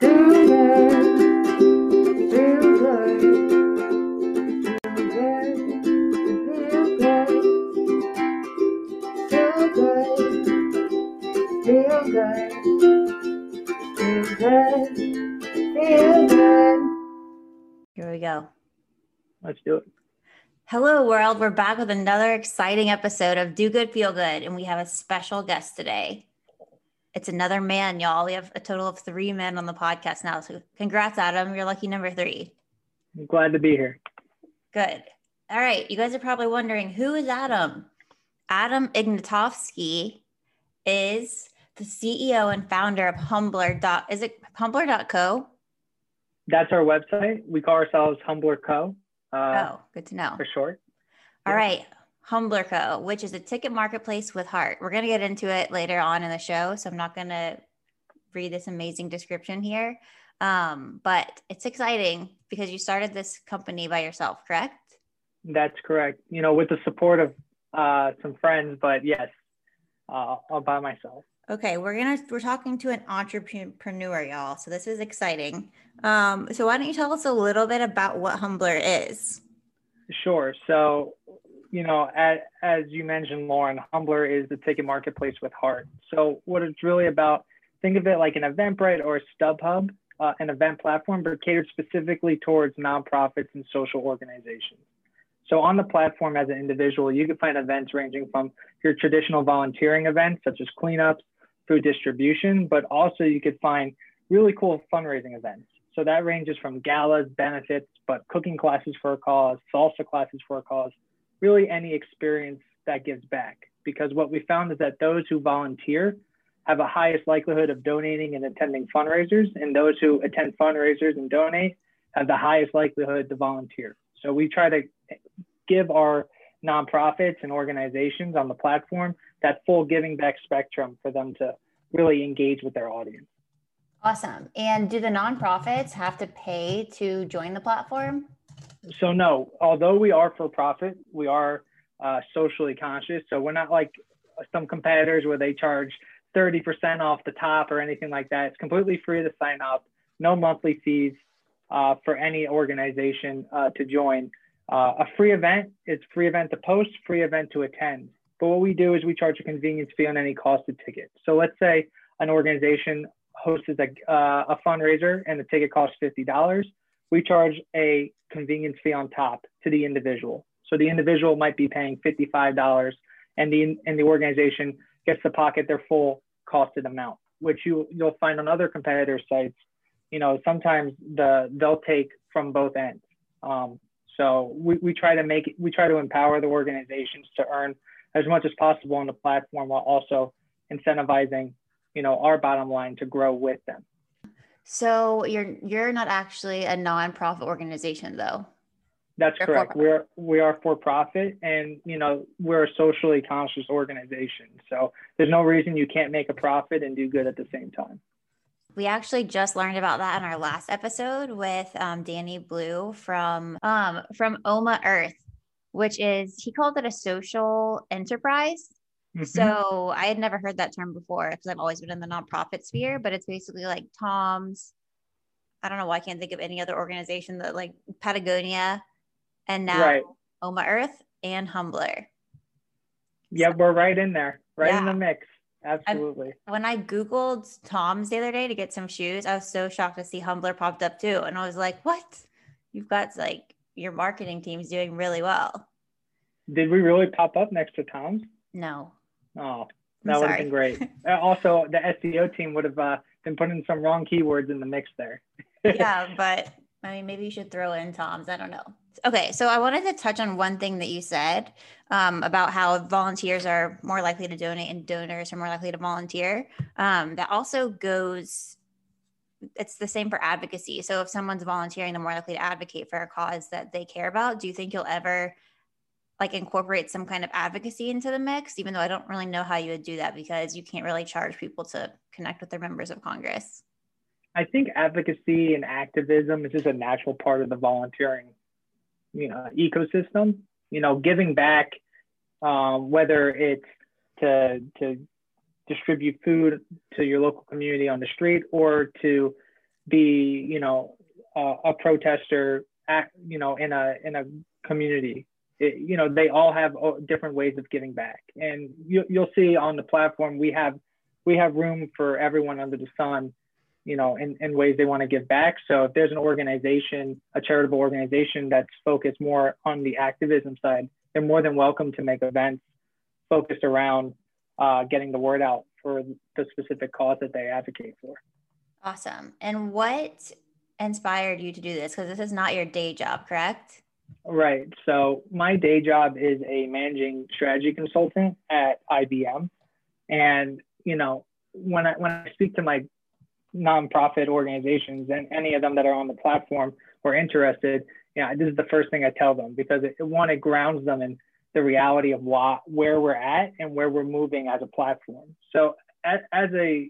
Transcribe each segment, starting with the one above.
Here we go. Let's do it. Hello, world. We're back with another exciting episode of Do Good, Feel Good. And we have a special guest today. It's another man, y'all. We have a total of 3 men on the podcast now. So congrats, Adam. You're lucky number 3. I'm glad to be here. Good. All right. You guys are probably wondering, who is Adam? Adam Ignotofsky is the CEO and founder of Humbler. Is it Humbler.co? That's our website. We call ourselves Humbler.co. Oh, good to know. For short. All right. Humbler.co, which is a ticket marketplace with heart. We're going to get into it later on in the show, so I'm not going to read this amazing description here. But it's exciting because you started this company by yourself, correct? That's correct. You know, with the support of some friends, but yes, all by myself. Okay, we're talking to an entrepreneur, y'all. So this is exciting. So why don't you tell us a little bit about what Humbler is? Sure. So, you know, as you mentioned, Lauren, Humbler is the ticket marketplace with heart. So what it's really about, think of it like an Eventbrite or a StubHub, an event platform, but catered specifically towards nonprofits and social organizations. So on the platform as an individual, you can find events ranging from your traditional volunteering events, such as cleanups, food distribution, but also you could find really cool fundraising events. So that ranges from galas, benefits, but cooking classes for a cause, salsa classes for a cause, really any experience that gives back. Because what we found is that those who volunteer have a highest likelihood of donating and attending fundraisers, and those who attend fundraisers and donate have the highest likelihood to volunteer. So we try to give our nonprofits and organizations on the platform that full giving back spectrum for them to really engage with their audience. Awesome. And do the nonprofits have to pay to join the platform? So no, although we are for profit, we are socially conscious. So we're not like some competitors where they charge 30% off the top or anything like that. It's completely free to sign up, no monthly fees for any organization to join. A free event is free event to post, free event to attend. But what we do is we charge a convenience fee on any costed ticket. So let's say an organization hosts a fundraiser and the ticket costs $50. We charge a convenience fee on top to the individual. So the individual might be paying $55 and the organization gets to pocket their full costed amount, which you'll find on other competitor sites. You know, sometimes they'll take from both ends. So we try to empower the organizations to earn as much as possible on the platform while also incentivizing, you know, our bottom line to grow with them. So you're not actually a nonprofit organization though. That's correct. We are for profit, and you know, we're a socially conscious organization. So there's no reason you can't make a profit and do good at the same time. We actually just learned about that in our last episode with Danny Blue from Oma Earth, which is, he called it a social enterprise. Mm-hmm. So I had never heard that term before because I've always been in the nonprofit sphere, but it's basically like Tom's. I don't know why I can't think of any other organization that, like Patagonia, and now right. Oma Earth and Humbler. Yeah, so, we're right in there, in the mix. Absolutely. When I Googled Tom's the other day to get some shoes, I was so shocked to see Humbler popped up too. And I was like, what? You've got like your marketing team's doing really well. Did we really pop up next to Tom's? No. Oh, that would have been great. Also, the SEO team would have been putting some wrong keywords in the mix there. Yeah, but I mean, maybe you should throw in Tom's. I don't know. Okay, so I wanted to touch on one thing that you said about how volunteers are more likely to donate and donors are more likely to volunteer. That also goes, it's the same for advocacy. So if someone's volunteering, they're more likely to advocate for a cause that they care about. Do you think you'll ever like incorporate some kind of advocacy into the mix? Even though I don't really know how you would do that because you can't really charge people to connect with their members of Congress. I think advocacy and activism is just a natural part of the volunteering, you know, ecosystem. You know, giving back, whether it's to distribute food to your local community on the street or to be, you know, a protester, you know, in a community. It, you know, they all have different ways of giving back, and you'll see on the platform we have room for everyone under the sun, you know, in ways they want to give back. So if there's an organization, a charitable organization that's focused more on the activism side, they're more than welcome to make events focused around getting the word out for the specific cause that they advocate for. Awesome. And what inspired you to do this? Because this is not your day job, correct? Right. So my day job is a managing strategy consultant at IBM. And, you know, when I speak to my nonprofit organizations and any of them that are on the platform or interested, you know, this is the first thing I tell them, because it grounds them in the reality of where we're at and where we're moving as a platform. So as a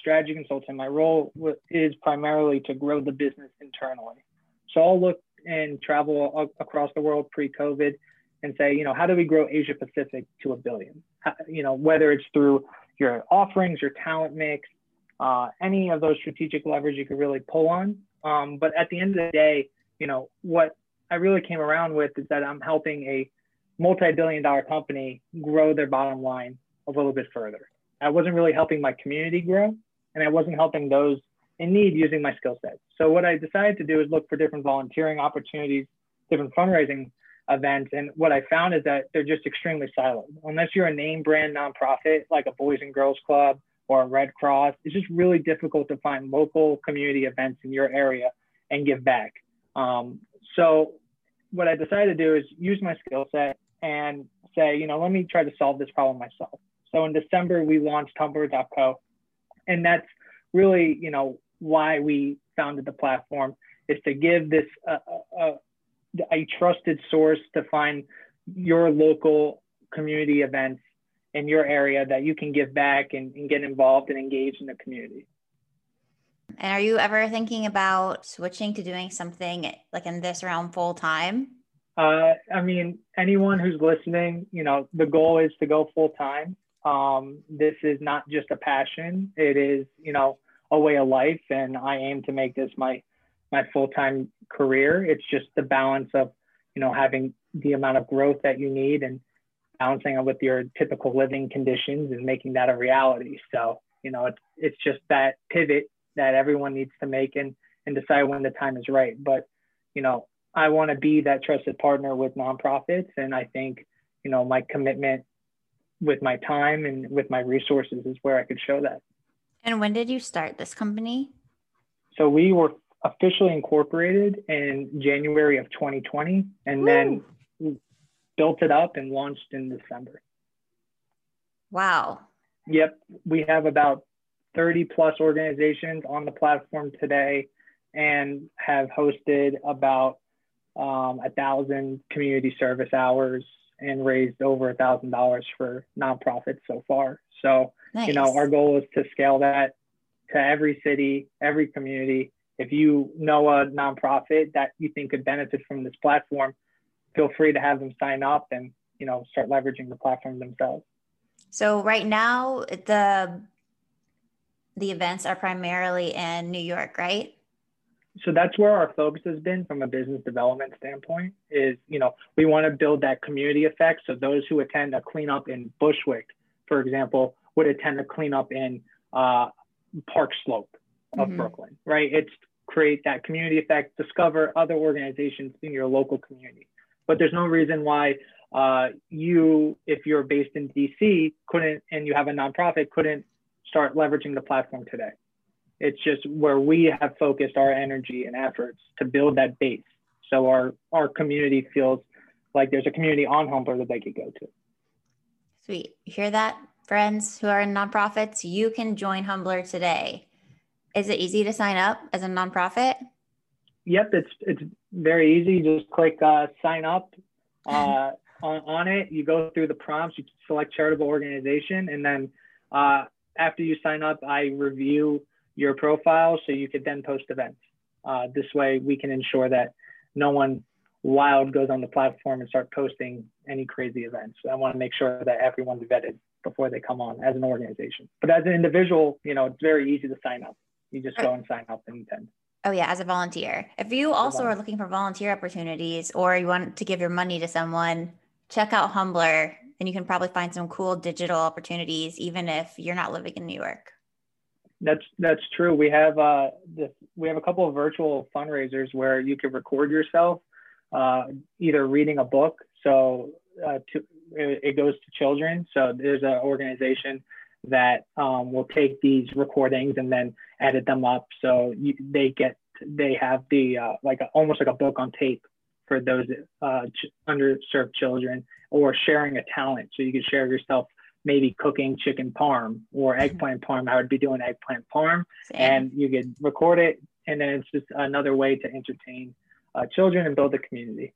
strategy consultant, my role is primarily to grow the business internally. So I'll look and travel across the world pre-COVID and say, you know, how do we grow Asia Pacific to $1 billion? How, you know, whether it's through your offerings, your talent mix, any of those strategic levers you could really pull on. But at the end of the day, you know, what I really came around with is that I'm helping a multi-billion-dollar company grow their bottom line a little bit further. I wasn't really helping my community grow, and I wasn't helping those in need using my skill set. So what I decided to do is look for different volunteering opportunities, different fundraising events. And what I found is that they're just extremely siloed. Unless you're a name brand nonprofit, like a Boys and Girls Club or a Red Cross, it's just really difficult to find local community events in your area and give back. So what I decided to do is use my skill set and say, you know, let me try to solve this problem myself. So in December, we launched Humbler.co. And that's really, you know, why we founded the platform, is to give this a trusted source to find your local community events in your area that you can give back and get involved and engage in the community. And are you ever thinking about switching to doing something like in this realm full time? I mean, anyone who's listening, you know, the goal is to go full time. This is not just a passion. It is, you know, a way of life. And I aim to make this my full-time career. It's just the balance of, you know, having the amount of growth that you need and balancing it with your typical living conditions and making that a reality. So, you know, it's just that pivot that everyone needs to make and decide when the time is right. But, you know, I want to be that trusted partner with nonprofits. And I think, you know, my commitment with my time and with my resources is where I could show that. And when did you start this company? So we were officially incorporated in January of 2020, and then we built it up and launched in December. Wow. Yep. We have about 30 plus organizations on the platform today and have hosted about 1,000 community service hours and raised over $1,000 for nonprofits so far. So, nice. You know, our goal is to scale that to every city, every community. If you know a nonprofit that you think could benefit from this platform, feel free to have them sign up and, you know, start leveraging the platform themselves. So right now, the events are primarily in New York, right? So that's where our focus has been from a business development standpoint is, you know, we want to build that community effect. So those who attend a cleanup in Bushwick, for example, would attend a cleanup in Park Slope of Brooklyn, right? It's create that community effect, discover other organizations in your local community. But there's no reason why you, if you're based in DC, couldn't, and you have a nonprofit, couldn't start leveraging the platform today. It's just where we have focused our energy and efforts to build that base. So our community feels like there's a community on Humbler that they could go to. Sweet. You hear that, friends who are in nonprofits? You can join Humbler today. Is it easy to sign up as a nonprofit? Yep, it's very easy. Just click sign up on it. You go through the prompts, you select charitable organization, and then after you sign up, I review your profile so you could then post events. This way we can ensure that no one wild goes on the platform and start posting any crazy events. So I want to make sure that everyone's vetted before they come on as an organization. But as an individual, you know, it's very easy to sign up. You just go and sign up and attend. Oh yeah, as a volunteer. If you also are looking for volunteer opportunities or you want to give your money to someone, check out Humbler and you can probably find some cool digital opportunities even if you're not living in New York. That's true. We have a couple of virtual fundraisers where you can record yourself either reading a book, so it goes to children. So there's an organization that will take these recordings and then edit them up, so they have the almost like a book on tape for those underserved children, or sharing a talent. So you can share yourself maybe cooking chicken parm or eggplant parm. I would be doing eggplant parm. Same. And you could record it, and then it's just another way to entertain children and build a community.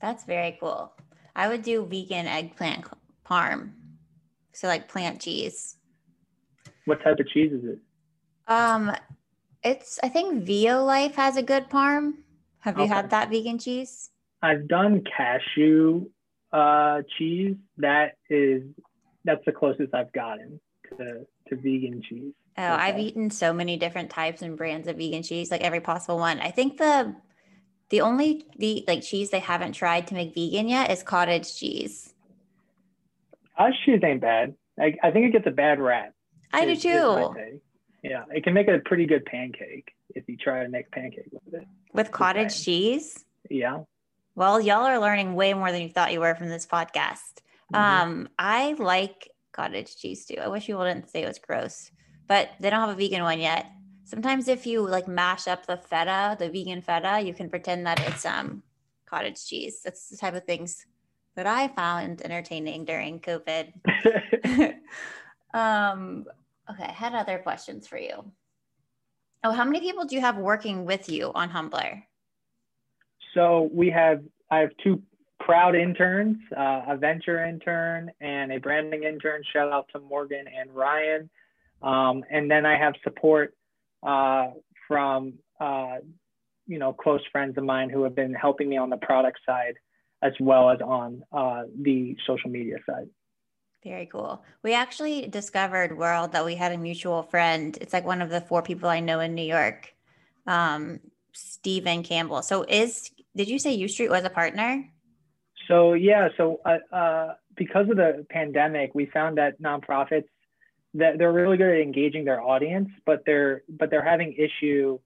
That's very cool. I would do vegan eggplant parm. So like plant cheese. What type of cheese is it? I think Vio Life has a good parm. Have you had that vegan cheese? I've done cashew cheese. That's the closest I've gotten to vegan cheese. Oh, okay. I've eaten so many different types and brands of vegan cheese, like every possible one. I think the only cheese they haven't tried to make vegan yet is cottage cheese. Cottage cheese ain't bad. I think it gets a bad rap. I do too. Yeah, it can make a pretty good pancake if you try to make a pancake with it. With cottage cheese? Yeah. Well, y'all are learning way more than you thought you were from this podcast. Mm-hmm. I like cottage cheese too. I wish you wouldn't say it was gross, but they don't have a vegan one yet. Sometimes if you mash up the vegan feta, you can pretend that it's cottage cheese. That's the type of things that I found entertaining during COVID. Okay, I had other questions for you. Oh, how many people do you have working with you on Humbler? So I have two proud interns, a venture intern and a branding intern. Shout out to Morgan and Ryan. And then I have support from close friends of mine who have been helping me on the product side as well as on the social media side. Very cool. We actually discovered, World, that we had a mutual friend. It's like one of the four people I know in New York, Stephen Campbell. So did you say U Street was a partner? So yeah, because of the pandemic, we found that nonprofits, that they're really good at engaging their audience, but they're having issue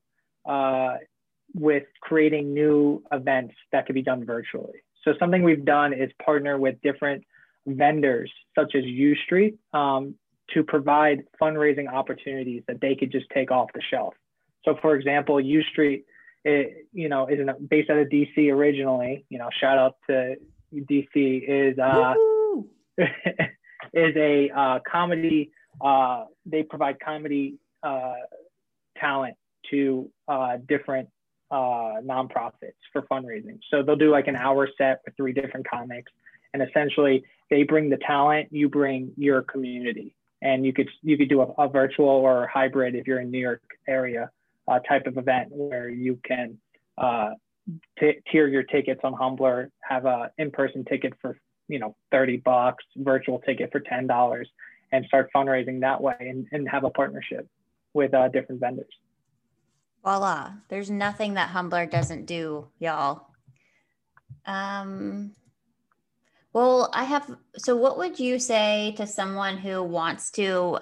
with creating new events that could be done virtually. So something we've done is partner with different vendors such as U Street to provide fundraising opportunities that they could just take off the shelf. So for example, U Street is based out of DC originally, shout out to DC, is a comedy, they provide comedy talent to different nonprofits for fundraising. So they'll do an hour set with 3 different comics. And essentially, they bring the talent, you bring your community, and you could do a virtual or hybrid if you're in New York area type of event where you can tier your tickets on Humbler, have a in-person ticket for $30, virtual ticket for $10, and start fundraising that way and have a partnership with different vendors. Voila! There's nothing that Humbler doesn't do, y'all. Well, so what would you say to someone who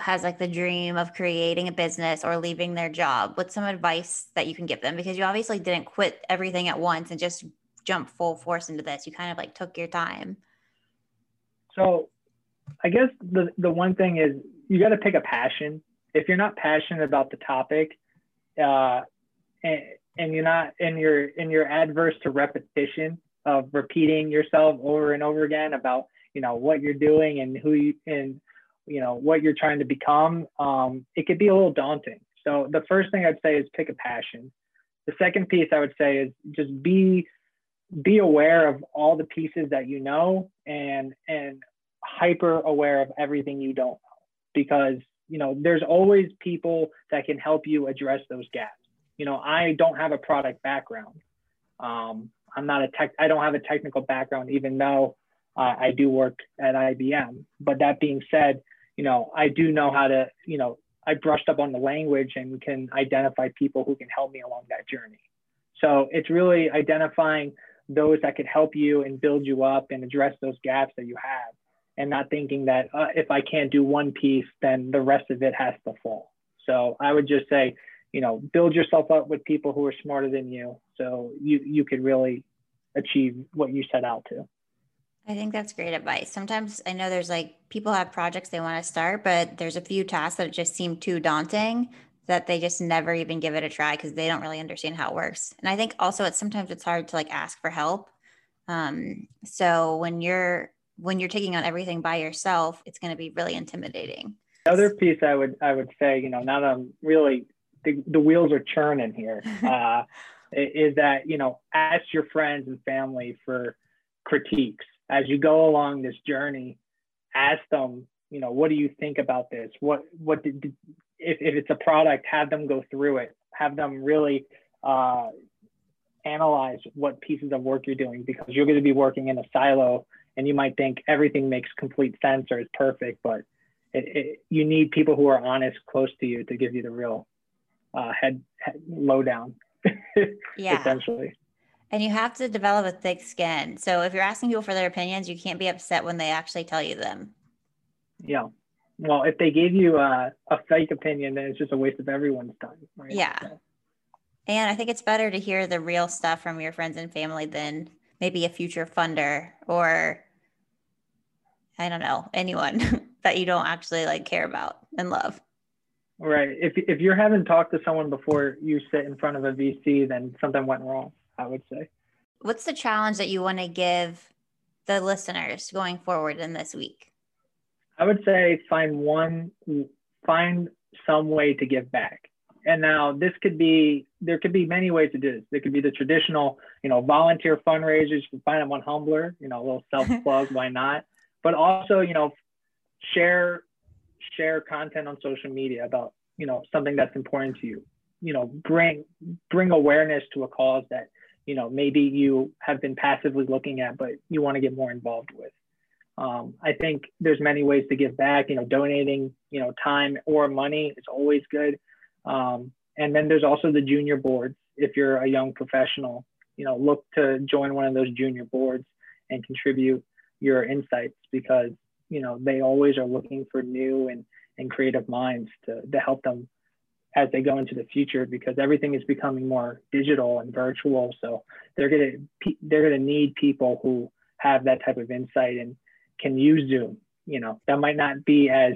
has the dream of creating a business or leaving their job? What's some advice that you can give them? Because you obviously didn't quit everything at once and just jump full force into this. You kind of took your time. So I guess the one thing is you got to pick a passion. If you're not passionate about the topic and you're not, and you're adverse to repetition, of repeating yourself over and over again about what you're doing and what you're trying to become, it could be a little daunting. So the first thing I'd say is pick a passion. The second piece I would say is just be aware of all the pieces that you know and hyper aware of everything you don't know, because there's always people that can help you address those gaps. I don't have a product background. I'm not I don't have a technical background, even though I do work at IBM. But that being said, I do know how to, I brushed up on the language and can identify people who can help me along that journey. So it's really identifying those that could help you and build you up and address those gaps that you have, and not thinking that if I can't do one piece, then the rest of it has to fall. So I would just say, you know, build yourself up with people who are smarter than you, so you could really achieve what you set out to. I think that's great advice. Sometimes I know there's like people have projects they want to start, but there's a few tasks that just seem too daunting that they just never even give it a try because they don't really understand how it works. And I think also sometimes it's hard to like ask for help. So when you're taking on everything by yourself, it's going to be really intimidating. The other piece I would say, you know, now that I'm really the wheels are churning here, is that, you know, ask your friends and family for critiques. As you go along this journey, ask them, you know, what do you think about this? If it's a product, have them go through it, have them really analyze what pieces of work you're doing, because you're going to be working in a silo and you might think everything makes complete sense or is perfect, but you need people who are honest, close to you, to give you the real head lowdown. Yeah. Essentially. And you have to develop a thick skin. So if you're asking people for their opinions, you can't be upset when they actually tell you them. Yeah. Well, if they gave you a fake opinion, then it's just a waste of everyone's time. Right? Yeah. So. And I think it's better to hear the real stuff from your friends and family than maybe a future funder or, I don't know, anyone that you don't actually like care about and love. Right. If you haven't talked to someone before you sit in front of a VC, then something went wrong, I would say. What's the challenge that you want to give the listeners going forward in this week? I would say find some way to give back. And now there could be many ways to do this. There could be the traditional, you know, volunteer fundraisers. You can find them on Humbler, you know, a little self-plug, why not? But also, you know, share content on social media about, you know, something that's important to you. You know, bring awareness to a cause that, you know, maybe you have been passively looking at, but you want to get more involved with. I think there's many ways to give back, you know, donating, you know, time or money is always good. And then there's also the junior boards. If you're a young professional, you know, look to join one of those junior boards and contribute your insights, because, you know, they always are looking for new and creative minds to help them as they go into the future, because everything is becoming more digital and virtual. So they're going to need people who have that type of insight and can use Zoom. You know, that might not be as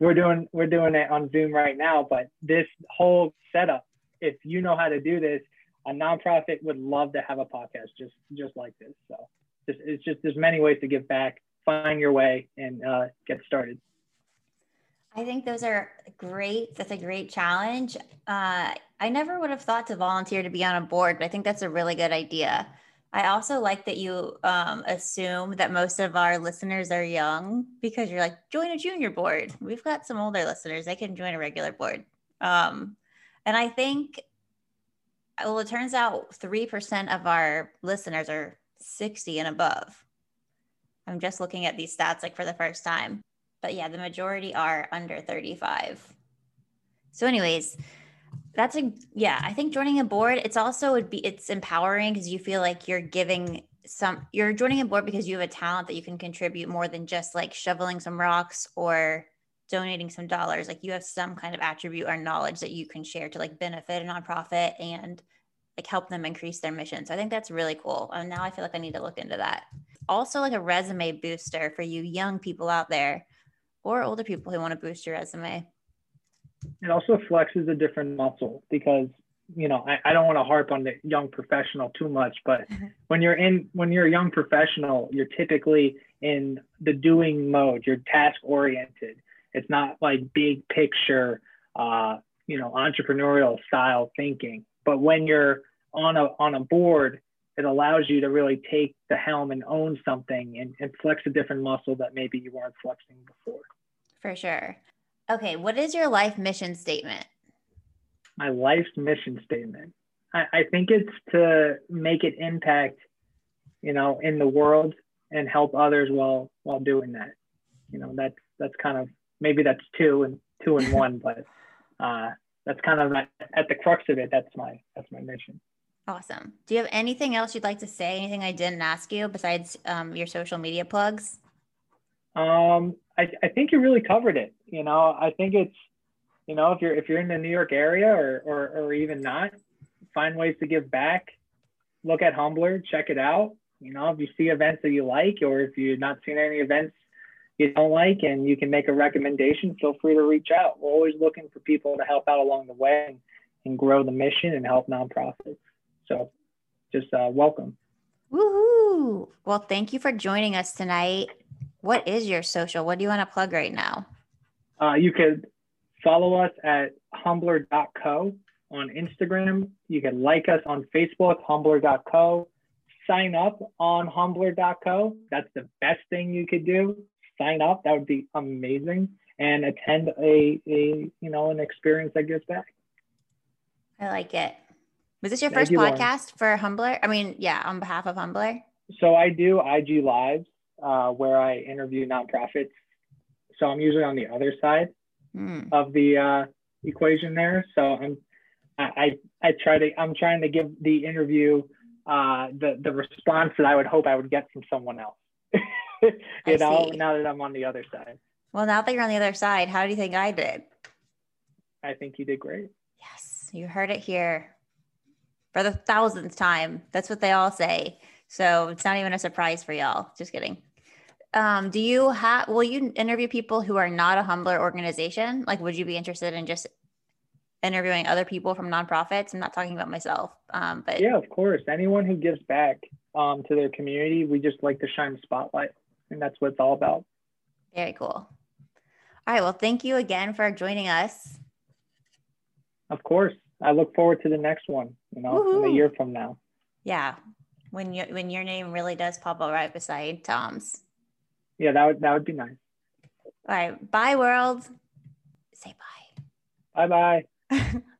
we're doing it on Zoom right now, but this whole setup, if you know how to do this, a nonprofit would love to have a podcast just like this. So it's just, there's many ways to give back, find your way, and get started. I think those are great. That's a great challenge. I never would have thought to volunteer to be on a board, but I think that's a really good idea. I also like that you assume that most of our listeners are young, because you're like, join a junior board. We've got some older listeners. They can join a regular board. And I think, well, it turns out 3% of our listeners are 60 and above. I'm just looking at these stats like for the first time. But yeah, the majority are under 35. So anyways, I think joining a board, it's empowering, because you feel like you're joining a board because you have a talent that you can contribute more than just like shoveling some rocks or donating some dollars. Like you have some kind of attribute or knowledge that you can share to like benefit a nonprofit and like help them increase their mission. So I think that's really cool. And now I feel like I need to look into that. Also like a resume booster for you young people out there, or older people who want to boost your resume. It also flexes a different muscle, because, you know, I don't want to harp on the young professional too much, but when you're a young professional, you're typically in the doing mode. You're task oriented. It's not like big picture, you know, entrepreneurial style thinking. But when you're on a board, it allows you to really take the helm and own something and flex a different muscle that maybe you weren't flexing before. For sure. Okay. What is your life mission statement? My life's mission statement. I think it's to make an impact, you know, in the world and help others while doing that. You know, that's kind of, maybe that's two and two in one, but that's kind of at the crux of it. That's my mission. Awesome. Do you have anything else you'd like to say? Anything I didn't ask you besides your social media plugs? I think you really covered it. You know, I think it's, you know, if you're in the New York area or even not, find ways to give back. Look at Humbler, check it out. You know, if you see events that you like, or if you're not seeing any events you don't like and you can make a recommendation, feel free to reach out. We're always looking for people to help out along the way and grow the mission and help nonprofits. So just welcome. Woohoo! Well, thank you for joining us tonight. What is your social? What do you want to plug right now? You could follow us at Humbler.co on Instagram. You can like us on Facebook, Humbler.co. Sign up on Humbler.co. That's the best thing you could do. Sign up. That would be amazing. And attend an experience that gives back. I like it. Was this your first podcast for Humbler? I mean, yeah, on behalf of Humbler. So I do IG Lives where I interview nonprofits. So I'm usually on the other side of the equation there. So I'm trying to give the interview the response that I would hope I would get from someone else. Now that I'm on the other side. Well, now that you're on the other side, how do you think I did? I think you did great. Yes, you heard it here. For the 1000th time. That's what they all say. So it's not even a surprise for y'all. Just kidding. Will you interview people who are not a Humbler organization? Like, would you be interested in just interviewing other people from nonprofits? I'm not talking about myself, but yeah, of course. Anyone who gives back to their community, we just like to shine the spotlight, and that's what it's all about. Very cool. All right. Well, thank you again for joining us. Of course. I look forward to the next one, you know, from a year from now. Yeah. When your name really does pop up right beside Tom's. Yeah, that would be nice. All right. Bye, world. Say bye. Bye-bye.